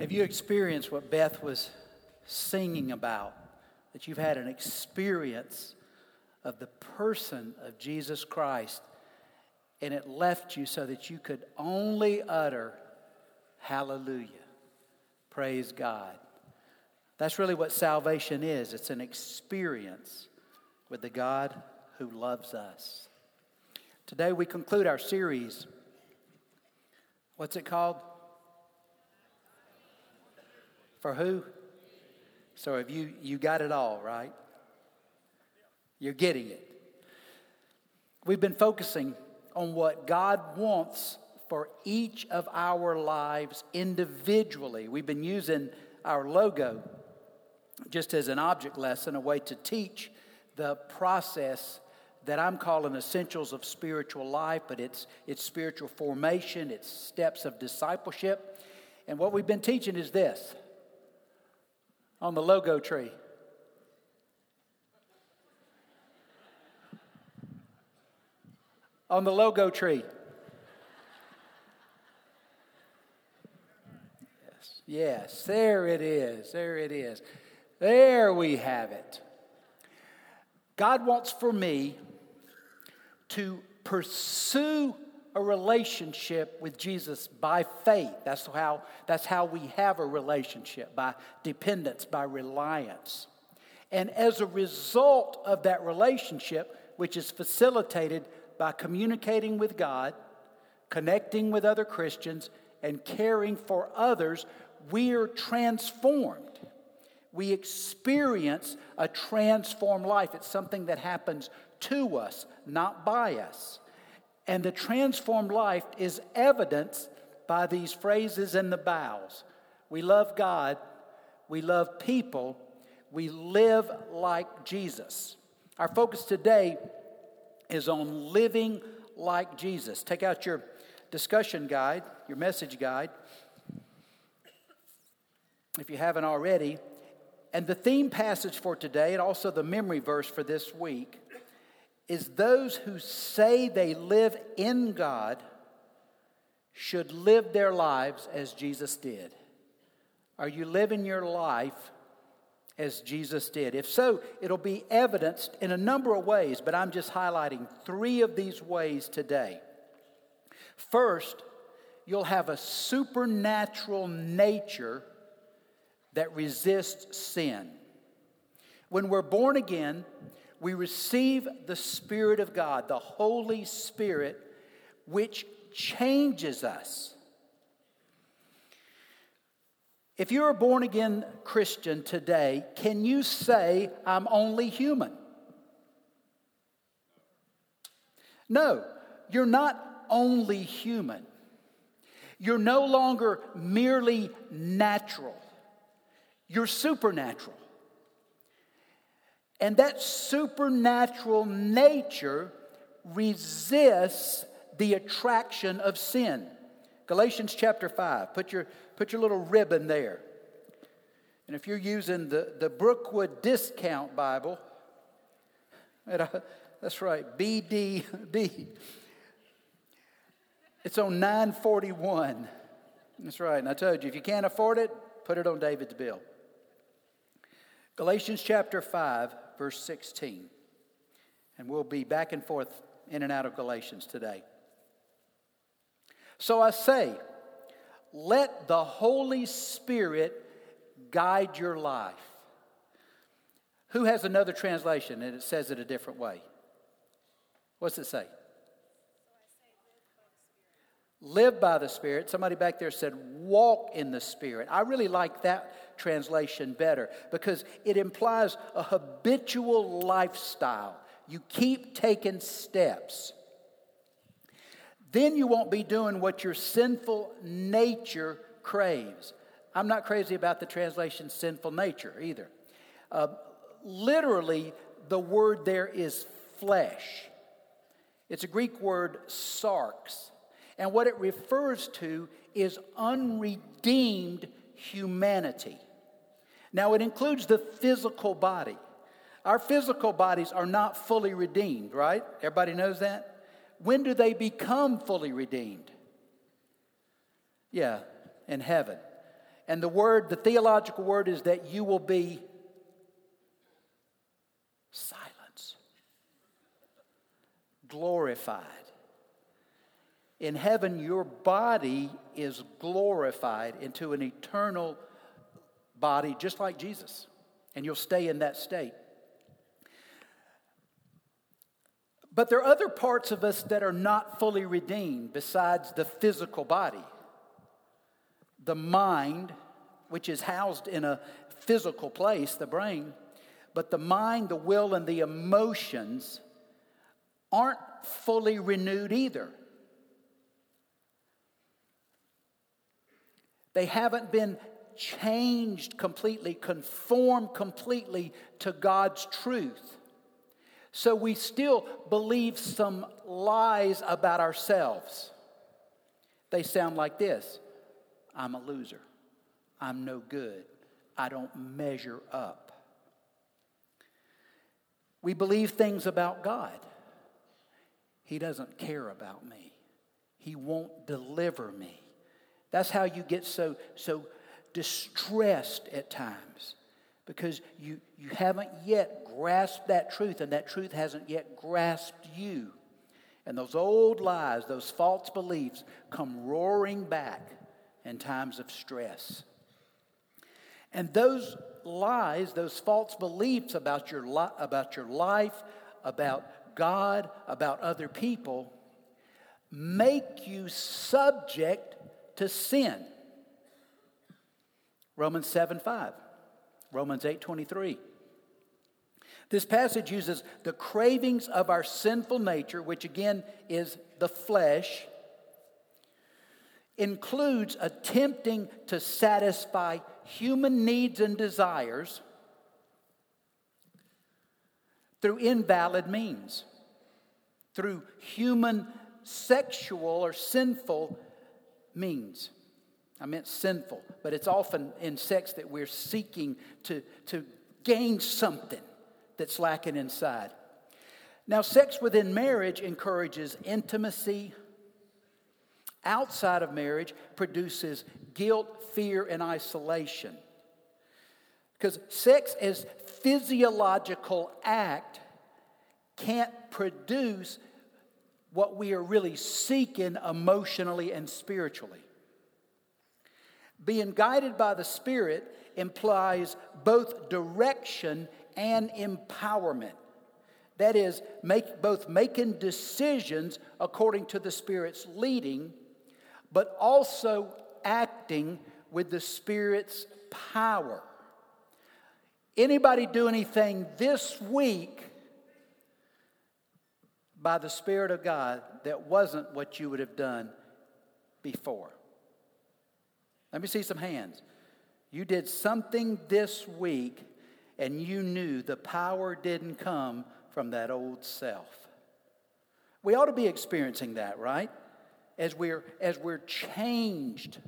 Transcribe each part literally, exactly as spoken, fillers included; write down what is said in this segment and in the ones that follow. Have you experienced what Beth was singing about? That you've had an experience of the person of Jesus Christ, and it left you so that you could only utter hallelujah. Praise God. That's really what salvation is. It's an experience with the God who loves us. Today we conclude our series. What's it called? For who? So have you, you got it all, right? You're getting it. We've been focusing on what God wants for each of our lives individually. We've been using our logo just as an object lesson, a way to teach the process that I'm calling essentials of spiritual life, but it's it's spiritual formation, it's steps of discipleship. And what we've been teaching is this on the logo tree. On the logo tree. Yes, yes, there it is, there it is. There we have it. God wants for me to pursue a relationship with Jesus by faith. That's how, that's how we have a relationship, by dependence, by reliance. And as a result of that relationship, which is facilitated by communicating with God, connecting with other Christians, and caring for others, we are transformed. We experience a transformed life. It's something that happens to us, not by us. And the transformed life is evidenced by these phrases in the vows. We love God, we love people, we live like Jesus. Our focus today is on living like Jesus. Take out your discussion guide, your message guide, if you haven't already. And the theme passage for today, and also the memory verse for this week, is those who say they live in God should live their lives as Jesus did. Are you living your life as Jesus did? If so, it'll be evidenced in a number of ways, but I'm just highlighting three of these ways today. First, you'll have a supernatural nature that resists sin. When we're born again, we receive the Spirit of God, the Holy Spirit, which changes us. If you're a born-again Christian today, can you say, I'm only human? No, you're not only human. You're no longer merely natural. You're supernatural. And that supernatural nature resists the attraction of sin. Galatians chapter five. Put your, put your little ribbon there. And if you're using the, the Brookwood Discount Bible, that's right, B D B. It's on nine forty-one. That's right, and I told you, if you can't afford it, put it on David's bill. Galatians chapter five, verse sixteen. And we'll be back and forth in and out of Galatians today. So I say, let the Holy Spirit guide your life. Who has another translation and it says it a different way? What's it say? Live by the Spirit. Somebody back there said, walk in the Spirit. I really like that translation better because it implies a habitual lifestyle. You keep taking steps. Then you won't be doing what your sinful nature craves. I'm not crazy about the translation sinful nature either. Uh, literally, the word there is flesh. It's a Greek word, sarx. And what it refers to is unredeemed humanity. Now, it includes the physical body. Our physical bodies are not fully redeemed, right? Everybody knows that? When do they become fully redeemed? Yeah, in heaven. And the word, the theological word is that you will be silenced, glorified. In heaven, your body is glorified into an eternal body, just like Jesus. And you'll stay in that state. But there are other parts of us that are not fully redeemed besides the physical body. The mind, which is housed in a physical place, the brain, but the mind, the will, and the emotions aren't fully renewed either. They haven't been changed completely, conformed completely to God's truth. So we still believe some lies about ourselves. They sound like this: I'm a loser. I'm no good. I don't measure up. We believe things about God. He doesn't care about me. He won't deliver me. That's how you get so, so distressed at times, because you, you haven't yet grasped that truth, and that truth hasn't yet grasped you. And those old lies, those false beliefs come roaring back in times of stress. And those lies, those false beliefs about your li- about your life, about God, about other people, make you subject to sin. Romans seven five, Romans eight twenty-three. This passage uses the cravings of our sinful nature, which again is the flesh, includes attempting to satisfy human needs and desires through invalid means, through human sexual or sinful means. I meant sinful, but it's often in sex that we're seeking to, to gain something that's lacking inside. Now, sex within marriage encourages intimacy. Outside of marriage produces guilt, fear, and isolation. Because sex as physiological act can't produce what we are really seeking emotionally and spiritually. Being guided by the Spirit implies both direction and empowerment. That is, make, both making decisions according to the Spirit's leading, but also acting with the Spirit's power. Anybody do anything this week by the Spirit of God that wasn't what you would have done before? Let me see some hands. You did something this week and you knew the power didn't come from that old self. We ought to be experiencing that, right? As we're as we're changed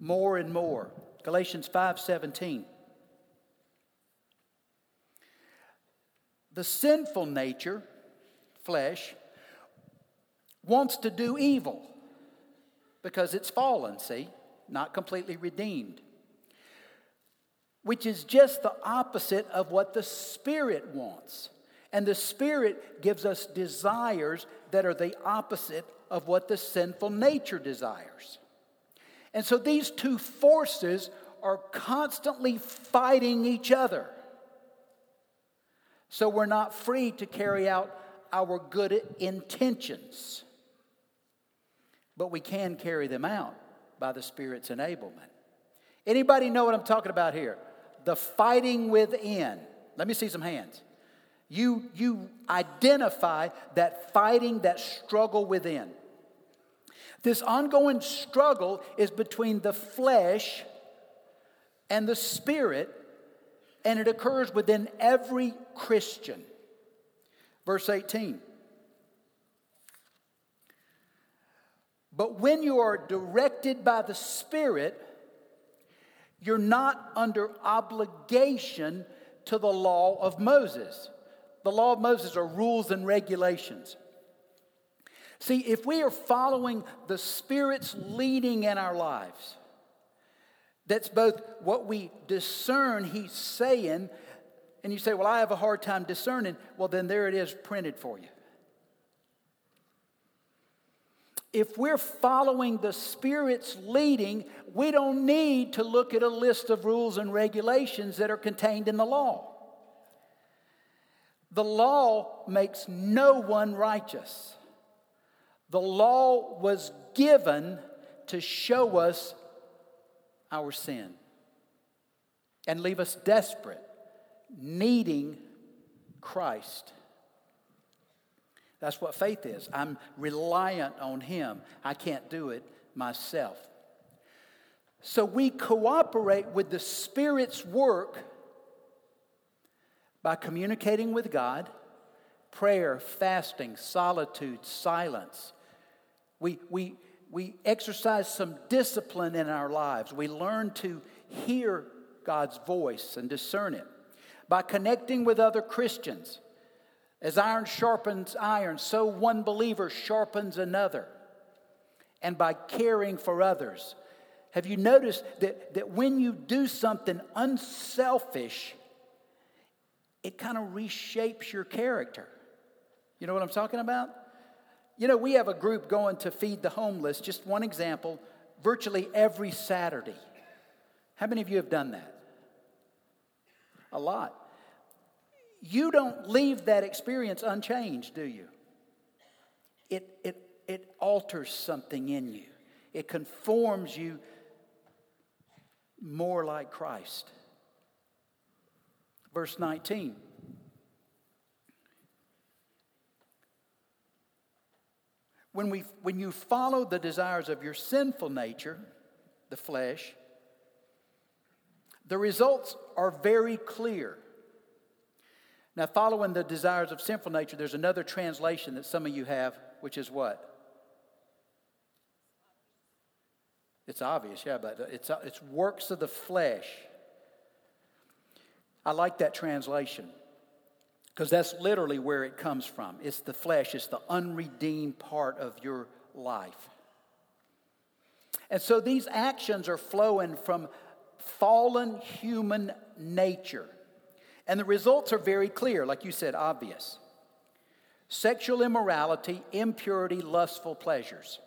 more and more. Galatians five seventeen. The sinful nature, flesh, wants to do evil because it's fallen, see, not completely redeemed, which is just the opposite of what the Spirit wants. And the Spirit gives us desires that are the opposite of what the sinful nature desires. And so these two forces are constantly fighting each other. So we're not free to carry out our good intentions, but we can carry them out by the Spirit's enablement. Anybody know what I'm talking about here? The fighting within. Let me see some hands. You, you identify that fighting, that struggle within. This ongoing struggle is between the flesh and the Spirit, and it occurs within every Christian. Verse eighteen. But when you are directed by the Spirit, you're not under obligation to the law of Moses. The law of Moses are rules and regulations. See, if we are following the Spirit's leading in our lives, That's both what we discern he's saying, and you say, well, I have a hard time discerning. Well, then there it is printed for you. If we're following the Spirit's leading, we don't need to look at a list of rules and regulations that are contained in the law. The law makes no one righteous. The law was given to show us our sin and leave us desperate, needing Christ. That's what faith is. I'm reliant on Him. I can't do it myself. So we cooperate with the Spirit's work by communicating with God, prayer, fasting, solitude, silence. We, we, we exercise some discipline in our lives. We learn to hear God's voice and discern it. By connecting with other Christians, as iron sharpens iron, so one believer sharpens another. And by caring for others. Have you noticed that, that when you do something unselfish, it kind of reshapes your character? You know what I'm talking about? You know, we have a group going to feed the homeless, just one example, virtually every Saturday. How many of you have done that? A lot. You don't leave that experience unchanged, do you? It, it, it alters something in you. It conforms you more like Christ. Verse nineteen. When, we, when you follow the desires of your sinful nature, the flesh, the results are very clear. Now, following the desires of sinful nature, there's another translation that some of you have, which is what? It's obvious, yeah, but it's, it's works of the flesh. I like that translation because that's literally where it comes from. It's the flesh. It's the unredeemed part of your life. And so these actions are flowing from fallen human nature. And the results are very clear, like you said, obvious. Sexual immorality, impurity, lustful pleasures.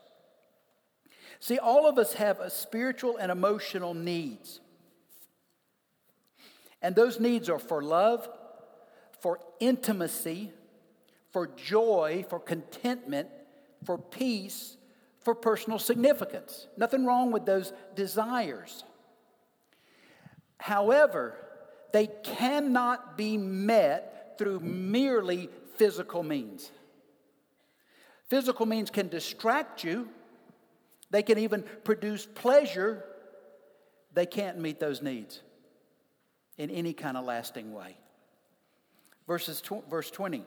See, all of us have a spiritual and emotional needs. And those needs are for love, for intimacy, for joy, for contentment, for peace, for personal significance. Nothing wrong with those desires. However, they cannot be met through merely physical means. Physical means can distract you. They can even produce pleasure. They can't meet those needs in any kind of lasting way. Verses tw- verse twenty.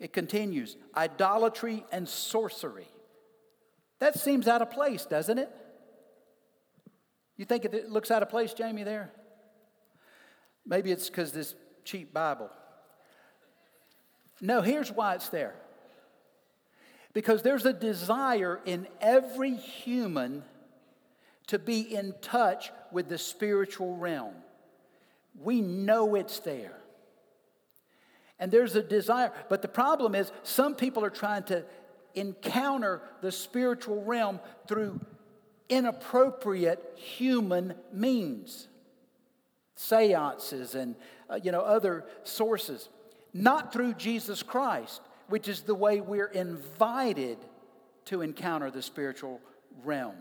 It continues, idolatry and sorcery. That seems out of place, doesn't it? You think it looks out of place, Jamie, there? Maybe it's because this cheap Bible. No, here's why it's there. Because there's a desire in every human to be in touch with the spiritual realm. We know it's there. And there's a desire. But the problem is some people are trying to encounter the spiritual realm through inappropriate human means, seances and uh, you know other sources, not through Jesus Christ, which is the way we're invited to encounter the spiritual realm.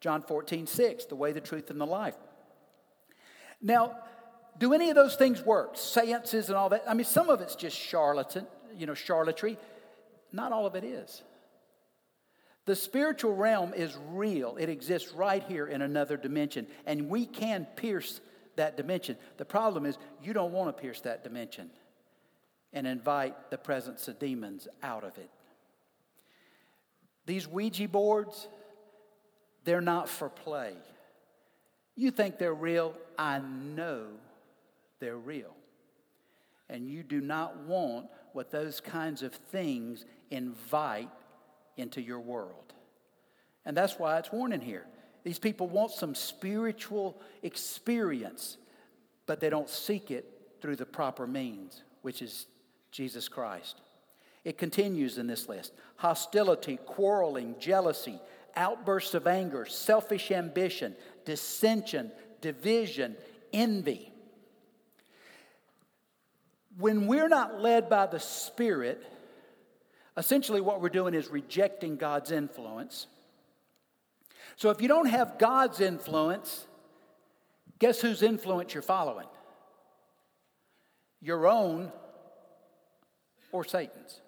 John fourteen six, the way, the truth, and the life. Now, do any of those things work? Seances and all that? I mean, some of it's just charlatan, you know, charlatry. Not all of it is. The spiritual realm is real. It exists right here in another dimension. And we can pierce that dimension. The problem is you don't want to pierce that dimension and invite the presence of demons out of it. These Ouija boards, they're not for play. You think they're real. I know they're real. And you do not want what those kinds of things invite into your world. And that's why it's warning here. These people want some spiritual experience, but they don't seek it through the proper means, which is Jesus Christ. It continues in this list. Hostility, quarreling, jealousy, outbursts of anger, selfish ambition, dissension, division, envy. When we're not led by the Spirit, essentially what we're doing is rejecting God's influence. So if you don't have God's influence, guess whose influence you're following? Your own or Satan's.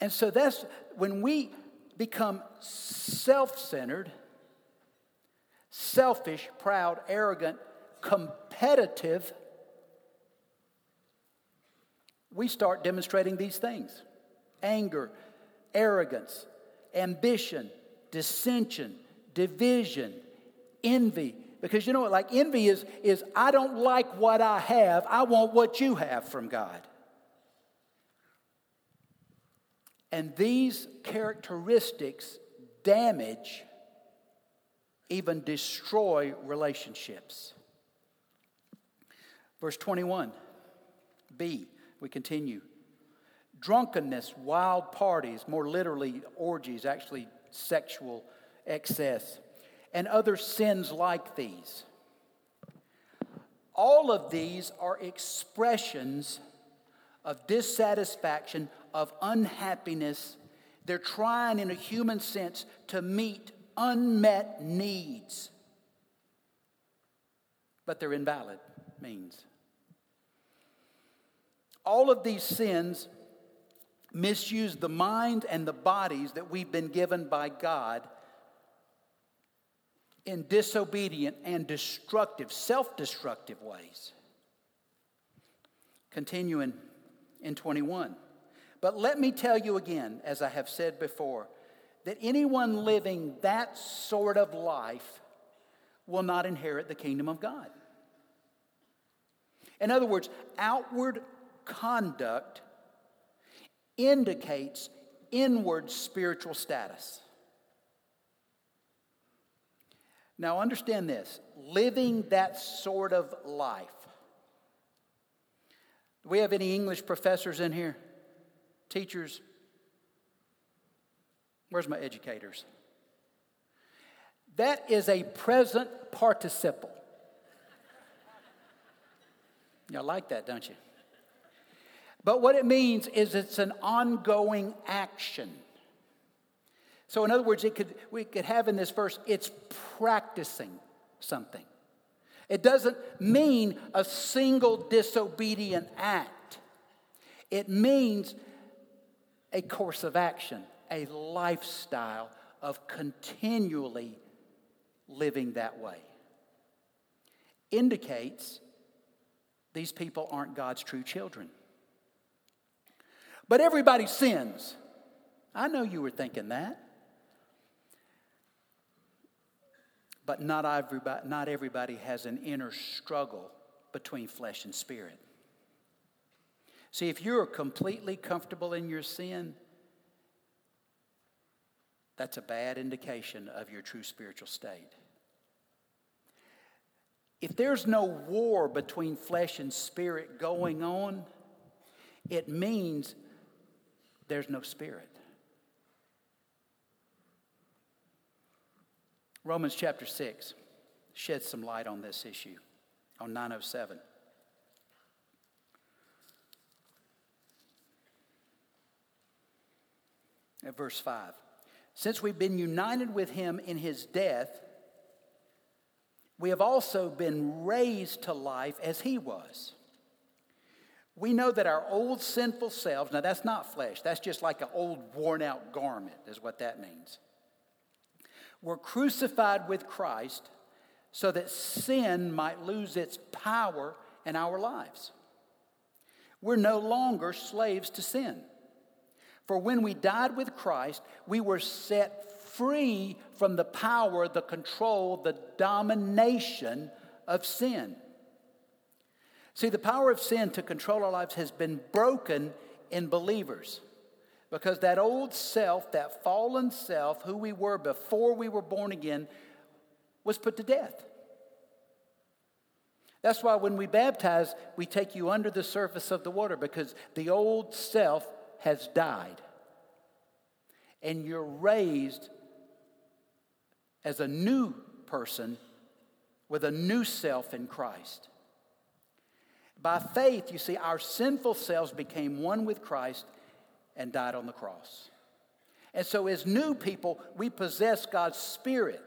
And so that's when we become self-centered, selfish, proud, arrogant, competitive, we start demonstrating these things. Anger, arrogance, ambition, dissension, division, envy. Because you know what, like envy is, is I don't like what I have, I want what you have from God. And these characteristics damage, even destroy relationships. Verse twenty-one, B, we continue. Drunkenness, wild parties, more literally orgies, actually sexual excess, and other sins like these. All of these are expressions of dissatisfaction, of unhappiness. They're trying, in a human sense, to meet unmet needs, but they're invalid means. All of these sins misuse the mind and the bodies that we've been given by God in disobedient and destructive, self-destructive ways. Continuing in twenty-one. But let me tell you again, as I have said before, that anyone living that sort of life will not inherit the kingdom of God. In other words, outward conduct indicates inward spiritual status. Now understand this, living that sort of life. Do we have any English professors in here? Teachers? Where's my educators? That is a present participle. Y'all like that, don't you? But what it means is it's an ongoing action. So in other words, it could we could have in this verse, it's practicing something. It doesn't mean a single disobedient act. It means a course of action, a lifestyle of continually living that way. Indicates these people aren't God's true children. But everybody sins. I know you were thinking that. But not everybody, not everybody has an inner struggle between flesh and spirit. See, if you're completely comfortable in your sin, that's a bad indication of your true spiritual state. If there's no war between flesh and spirit going on, it means there's no spirit. Romans chapter six sheds some light on this issue, on nine oh seven. At verse five. Since we've been united with him in his death, we have also been raised to life as he was. We know that our old sinful selves, now that's not flesh, that's just like an old worn out garment is what that means, were crucified with Christ so that sin might lose its power in our lives. We're no longer slaves to sin. For when we died with Christ, we were set free from the power, the control, the domination of sin. See, the power of sin to control our lives has been broken in believers. Because that old self, that fallen self, who we were before we were born again, was put to death. That's why when we baptize, we take you under the surface of the water, because the old self has died. And you're raised as a new person with a new self in Christ. By faith, you see, our sinful selves became one with Christ and died on the cross. And so as new people, we possess God's Spirit.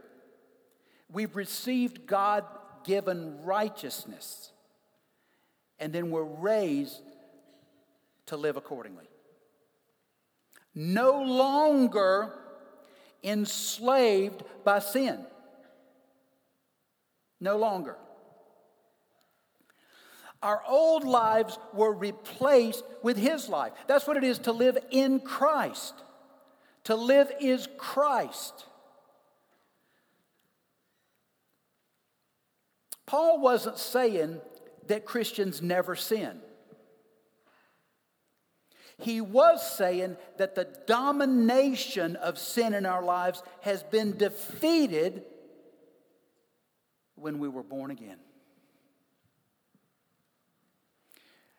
We've received God-given righteousness. And then we're raised to live accordingly. No longer enslaved by sin. No longer. Our old lives were replaced with His life. That's what it is to live in Christ. To live is Christ. Paul wasn't saying that Christians never sin. He was saying that the domination of sin in our lives has been defeated when we were born again.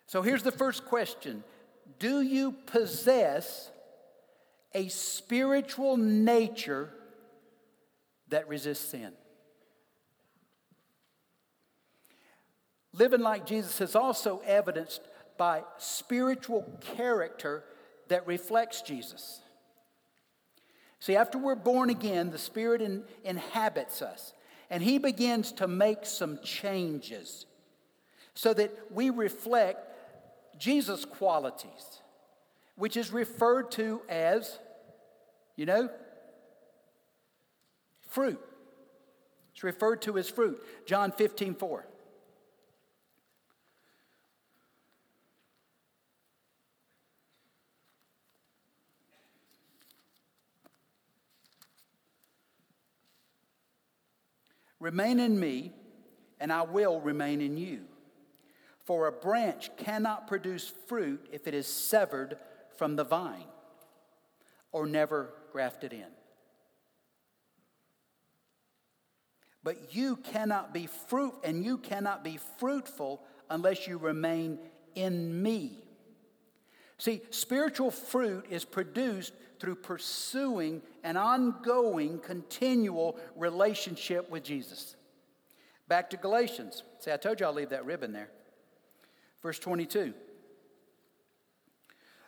So here's the first question. Do you possess a spiritual nature that resists sin? Living like Jesus is also evidenced by spiritual character that reflects Jesus. See, after we're born again, the Spirit in, inhabits us, and He begins to make some changes so that we reflect Jesus' qualities, which is referred to as, you know, fruit. It's referred to as fruit. John fifteen four. Remain in me, and I will remain in you. For a branch cannot produce fruit if it is severed from the vine or never grafted in. But you cannot be fruit, and you cannot be fruitful unless you remain in me. See, spiritual fruit is produced through pursuing an ongoing, continual relationship with Jesus. Back to Galatians. See, I told you I'll leave that ribbon there. Verse twenty-two.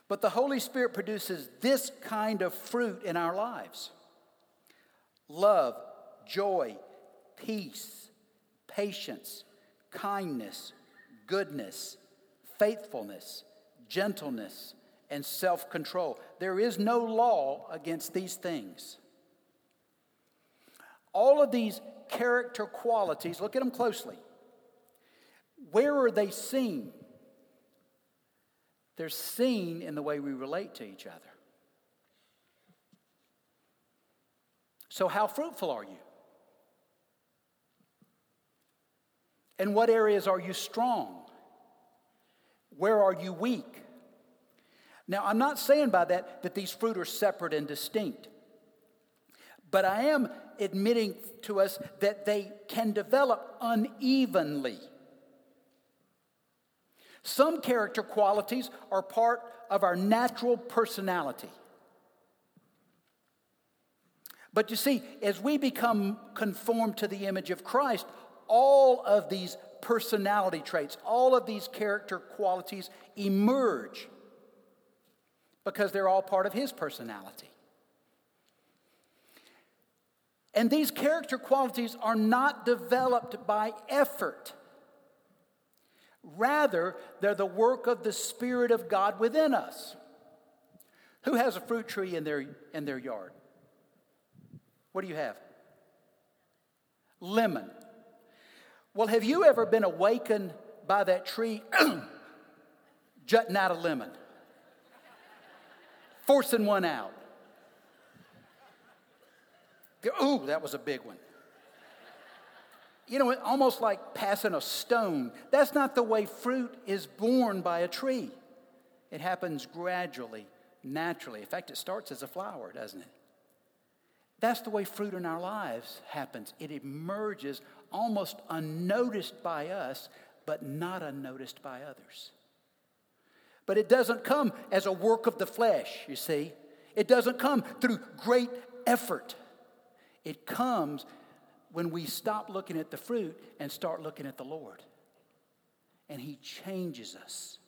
But the Holy Spirit produces this kind of fruit in our lives. Love, joy, peace, patience, kindness, goodness, faithfulness, gentleness, and self-control. There is no law against these things. All of these character qualities, look at them closely. Where are they seen? They're seen in the way we relate to each other. So how fruitful are you? In what areas are you strong? Where are you weak? Now, I'm not saying by that that these fruit are separate and distinct. But I am admitting to us that they can develop unevenly. Some character qualities are part of our natural personality. But you see, as we become conformed to the image of Christ, all of these personality traits, all of these character qualities emerge because they're all part of His personality. And these character qualities are not developed by effort. Rather, they're the work of the Spirit of God within us. Who has a fruit tree in their in their yard? What do you have? Lemon. Well, have you ever been awakened by that tree jutting out a lemon? Forcing one out. Ooh, that was a big one. You know, almost like passing a stone. That's not the way fruit is born by a tree. It happens gradually naturally. In fact, it starts as a flower, doesn't it? That's the way fruit in our lives happens. It emerges almost unnoticed by us, but not unnoticed by others. But it doesn't come as a work of the flesh, you see. It doesn't come through great effort. It comes when we stop looking at the fruit and start looking at the Lord. And He changes us.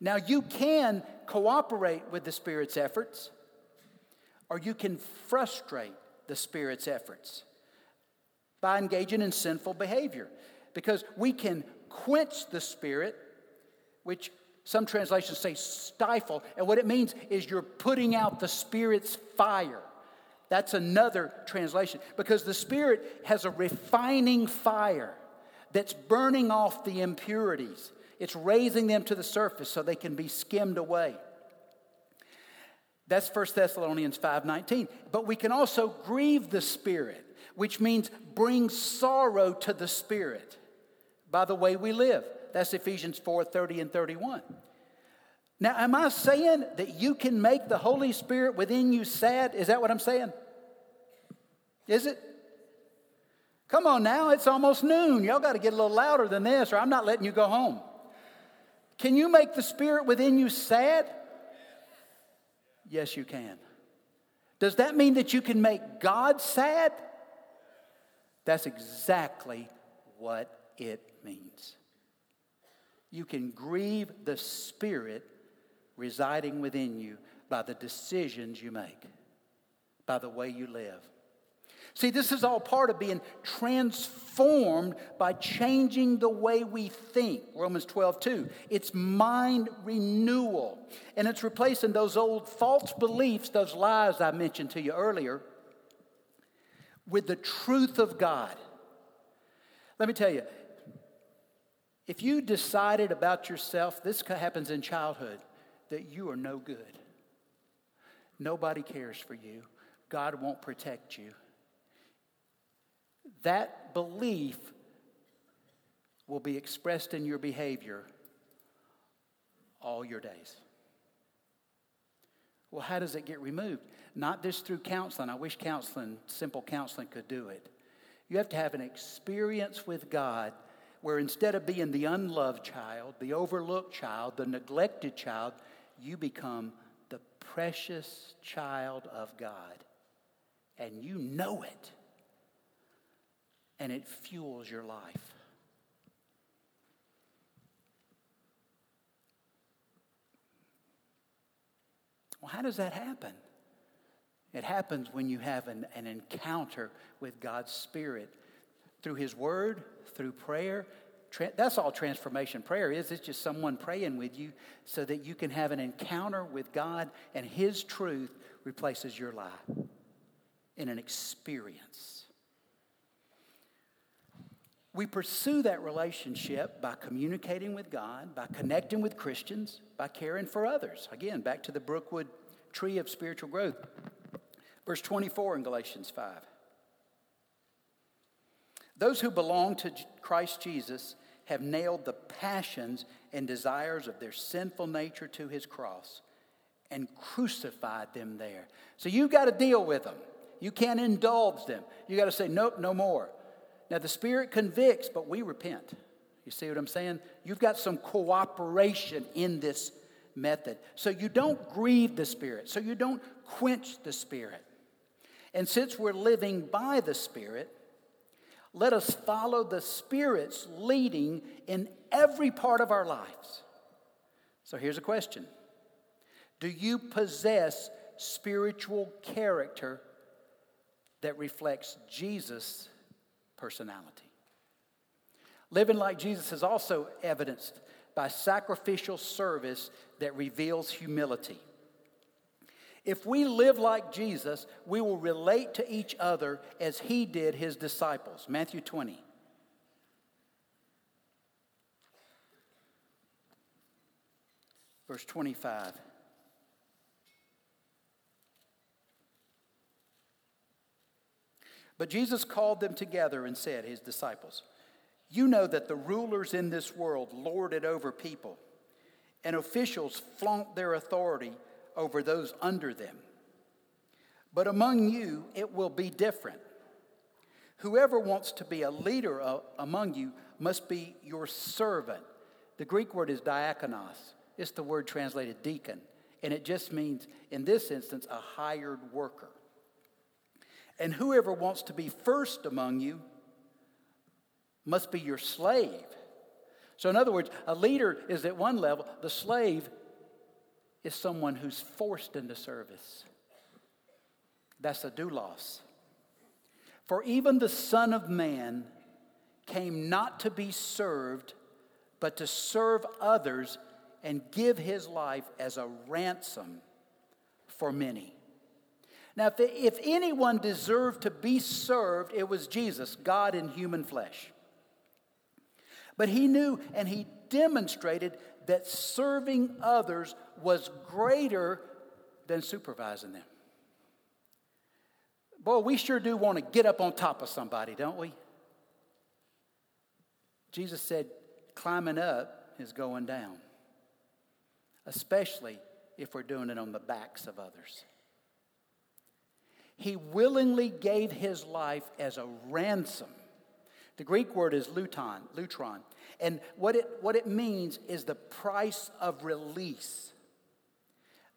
Now, you can cooperate with the Spirit's efforts, or you can frustrate the Spirit's efforts by engaging in sinful behavior. Because we can quench the Spirit, which some translations say stifle. And what it means is you're putting out the Spirit's fire. That's another translation. Because the Spirit has a refining fire that's burning off the impurities. It's raising them to the surface so they can be skimmed away. That's First Thessalonians five nineteen. But we can also grieve the Spirit, which means bring sorrow to the Spirit by the way we live. That's Ephesians four thirty and thirty-one. Now, am I saying that you can make the Holy Spirit within you sad? Is that what I'm saying? Is it? Come on now, it's almost noon. Y'all got to get a little louder than this, or I'm not letting you go home. Can you make the Spirit within you sad? Yes, you can. Does that mean that you can make God sad? That's exactly what it means. You can grieve the Spirit residing within you by the decisions you make, by the way you live. See, this is all part of being transformed by changing the way we think. Romans twelve two. It's mind renewal. And it's replacing those old false beliefs, those lies I mentioned to you earlier, with the truth of God. Let me tell you, if you decided about yourself, this happens in childhood, that you are no good. Nobody cares for you. God won't protect you. That belief will be expressed in your behavior all your days. Well, how does it get removed? Not just through counseling. I wish counseling, simple counseling could do it. You have to have an experience with God where instead of being the unloved child, the overlooked child, the neglected child, you become the precious child of God. And you know it. And it fuels your life. Well, how does that happen? It happens when you have an, an encounter with God's Spirit through His Word, through prayer. Tra- that's all transformation prayer is. It's just someone praying with you so that you can have an encounter with God and His truth replaces your lie in an experience. We pursue that relationship by communicating with God, by connecting with Christians, by caring for others. Again, back to the Brookwood tree of spiritual growth. Verse twenty-four in Galatians five. Those who belong to Christ Jesus have nailed the passions and desires of their sinful nature to His cross and crucified them there. So you've got to deal with them. You can't indulge them. You've got to say, nope, no more. Now, the Spirit convicts, but we repent. You see what I'm saying? You've got some cooperation in this method. So you don't grieve the Spirit. So you don't quench the Spirit. And since we're living by the Spirit, let us follow the Spirit's leading in every part of our lives. So here's a question. Do you possess spiritual character that reflects Jesus' personality? Living like Jesus is also evidenced by sacrificial service that reveals humility. If we live like Jesus, we will relate to each other as He did His disciples. Matthew twenty. Verse twenty-five. But Jesus called them together and said, His disciples, you know that the rulers in this world lord it over people, and officials flaunt their authority over those under them. But among you, it will be different. Whoever wants to be a leader among you must be your servant. The Greek word is diakonos. It's the word translated deacon. And it just means, in this instance, a hired worker. And whoever wants to be first among you must be your slave. So in other words, a leader is at one level. The slave is someone who's forced into service. That's a doulos. For even the Son of Man came not to be served, but to serve others and give his life as a ransom for many. Now, if, the, if anyone deserved to be served, it was Jesus, God in human flesh. But he knew and he demonstrated that serving others was greater than supervising them. Boy, we sure do want to get up on top of somebody, don't we? Jesus said, climbing up is going down, especially if we're doing it on the backs of others. He willingly gave his life as a ransom. The Greek word is luton, lutron. And what it, what it means is the price of release.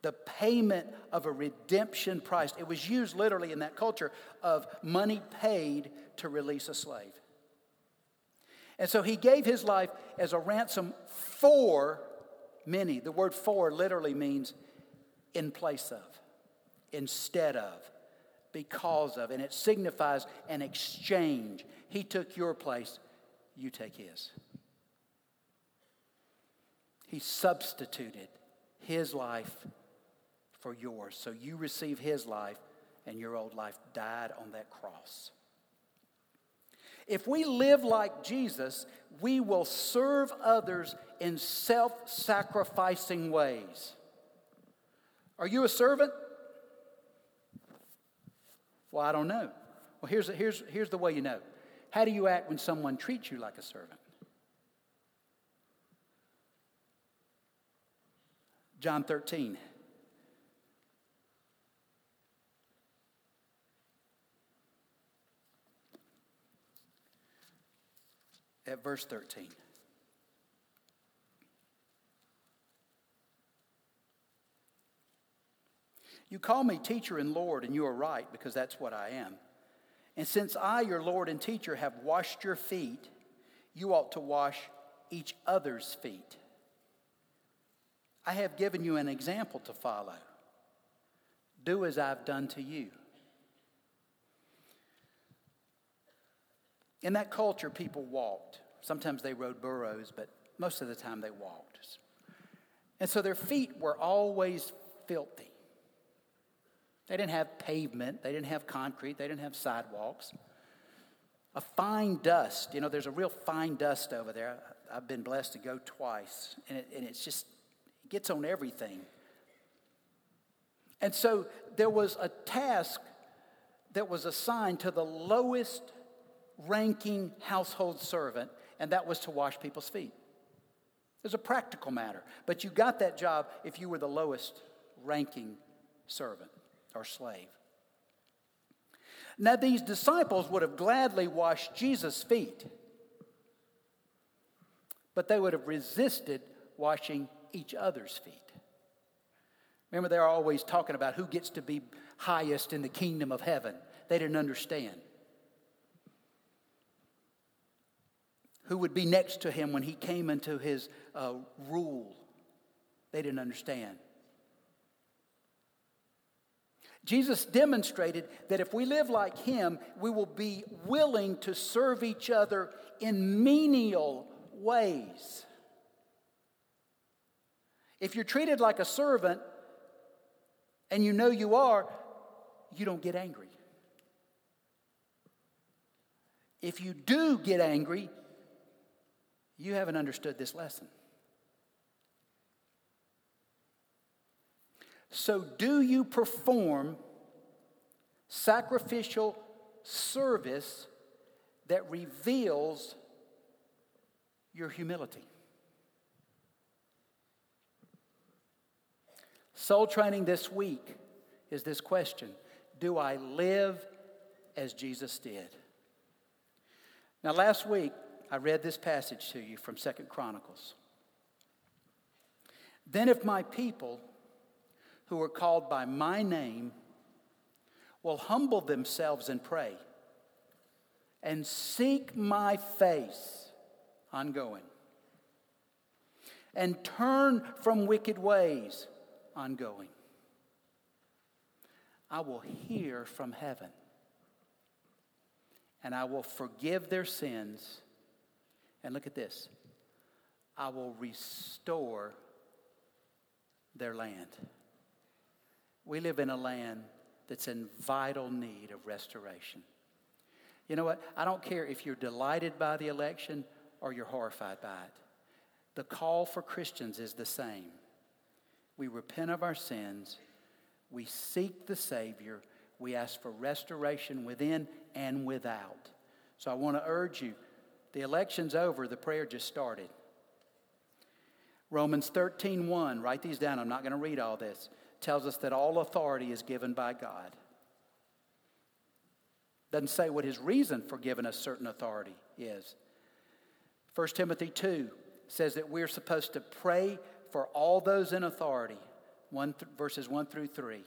The payment of a redemption price. It was used literally in that culture of money paid to release a slave. And so he gave his life as a ransom for many. The word for literally means in place of, instead of, because of. And it signifies an exchange. He took your place, you take his. He substituted his life for yours. So you receive his life, and your old life died on that cross. If we live like Jesus, we will serve others in self-sacrificing ways. Are you a servant? Well, I don't know. Well, here's, here's, here's the way you know. How do you act when someone treats you like a servant? John thirteen. At verse thirteen. You call me teacher and Lord, and you are right, because that's what I am. And since I, your Lord and teacher, have washed your feet, you ought to wash each other's feet. I have given you an example to follow. Do as I've done to you. In that culture, people walked. Sometimes they rode burros, but most of the time they walked. And so their feet were always filthy. They didn't have pavement. They didn't have concrete. They didn't have sidewalks. A fine dust. You know, there's a real fine dust over there. I've been blessed to go twice. And, it, and it's just, it gets on everything. And so there was a task that was assigned to the lowest ranking household servant, and that was to wash people's feet. It was a practical matter, but you got that job if you were the lowest ranking servant or slave. Now, these disciples would have gladly washed Jesus' feet, but they would have resisted washing each other's feet. Remember, they're always talking about who gets to be highest in the kingdom of heaven. They didn't understand. Who would be next to him when he came into his uh, rule? They didn't understand. Jesus demonstrated that if we live like him, we will be willing to serve each other in menial ways. If you're treated like a servant, and you know you are, you don't get angry. If you do get angry, you haven't understood this lesson. So do you perform sacrificial service that reveals your humility? Soul training this week is this question: do I live as Jesus did? Now, last week, I read this passage to you from Second Chronicles. Then if my people who are called by my name will humble themselves and pray and seek my face, ongoing, and turn from wicked ways, ongoing, I will hear from heaven and I will forgive their sins. And look at this, I will restore their land. We live in a land that's in vital need of restoration. You know what? I don't care if you're delighted by the election or you're horrified by it. The call for Christians is the same. We repent of our sins. We seek the Savior. We ask for restoration within and without. So I want to urge you, the election's over. The prayer just started. Romans thirteen one, write these down. I'm not going to read all this. Tells us that all authority is given by God. Doesn't say what his reason for giving us certain authority is. First Timothy two says that we're supposed to pray for all those in authority, one th- verses one through three,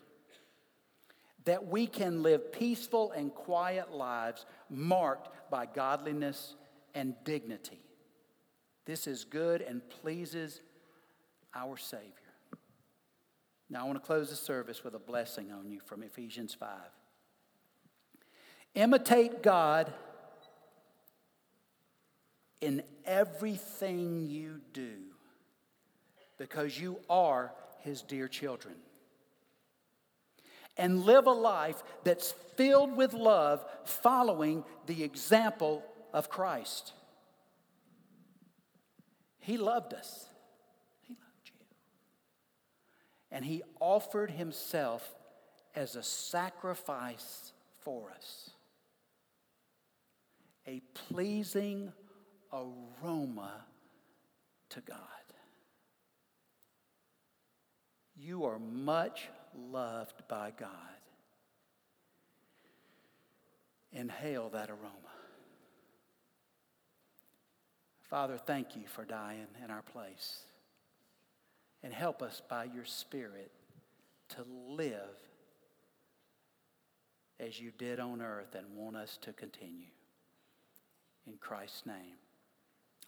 that we can live peaceful and quiet lives marked by godliness and dignity. This is good and pleases our Savior. Now, I want to close the service with a blessing on you from Ephesians five. Imitate God in everything you do, because you are his dear children. And live a life that's filled with love, following the example of Christ. He loved us. He loved you. And he offered himself as a sacrifice for us. A pleasing aroma to God. You are much loved by God. Inhale that aroma. Father, thank you for dying in our place. And help us by your Spirit to live as you did on earth and want us to continue. In Christ's name,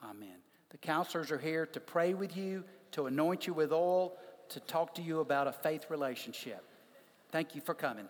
amen. The counselors are here to pray with you, to anoint you with oil, to talk to you about a faith relationship. Thank you for coming.